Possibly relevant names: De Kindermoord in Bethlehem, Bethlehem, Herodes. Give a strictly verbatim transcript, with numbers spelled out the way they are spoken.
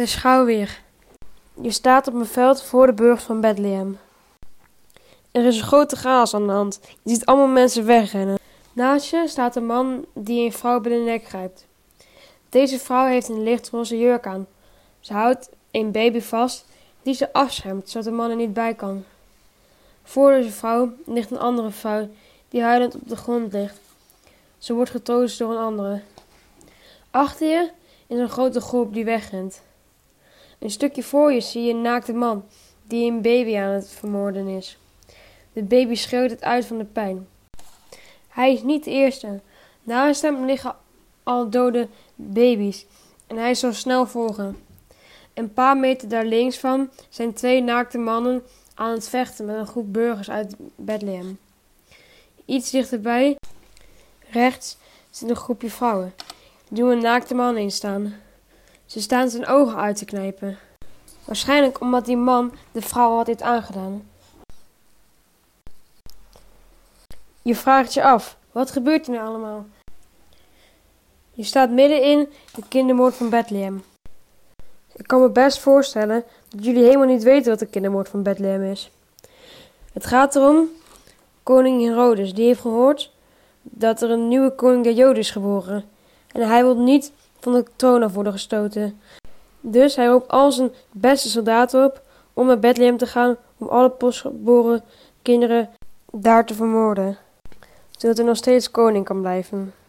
Het is gauw weer. Je staat op een veld voor de burcht van Bethlehem. Er is een grote chaos aan de hand. Je ziet allemaal mensen wegrennen. Naast je staat een man die een vrouw bij de nek grijpt. Deze vrouw heeft een lichtroze jurk aan. Ze houdt een baby vast die ze afschermt, zodat de man er niet bij kan. Voor deze vrouw ligt een andere vrouw die huilend op de grond ligt. Ze wordt getroost door een andere. Achter je is een grote groep die wegrent. Een stukje voor je zie je een naakte man die een baby aan het vermoorden is. De baby schreeuwt het uit van de pijn. Hij is niet de eerste. Naast hem liggen al dode baby's en hij zal snel volgen. Een paar meter daar links van zijn twee naakte mannen aan het vechten met een groep burgers uit Bethlehem. Iets dichterbij, rechts, zit een groepje vrouwen die om een naakte man heen staan. Ze staan zijn ogen uit te knijpen. Waarschijnlijk omdat die man de vrouw had dit aangedaan. Je vraagt je af, wat gebeurt er nu allemaal? Je staat midden in de kindermoord van Bethlehem. Ik kan me best voorstellen dat jullie helemaal niet weten wat de kindermoord van Bethlehem is. Het gaat erom koning Herodes, die heeft gehoord dat er een nieuwe koning der Joden is geboren. En hij wil niet van de troon af worden gestoten. Dus hij roept al zijn beste soldaten op om naar Bethlehem te gaan om alle pasgeboren kinderen daar te vermoorden. Zodat er nog steeds koning kan blijven.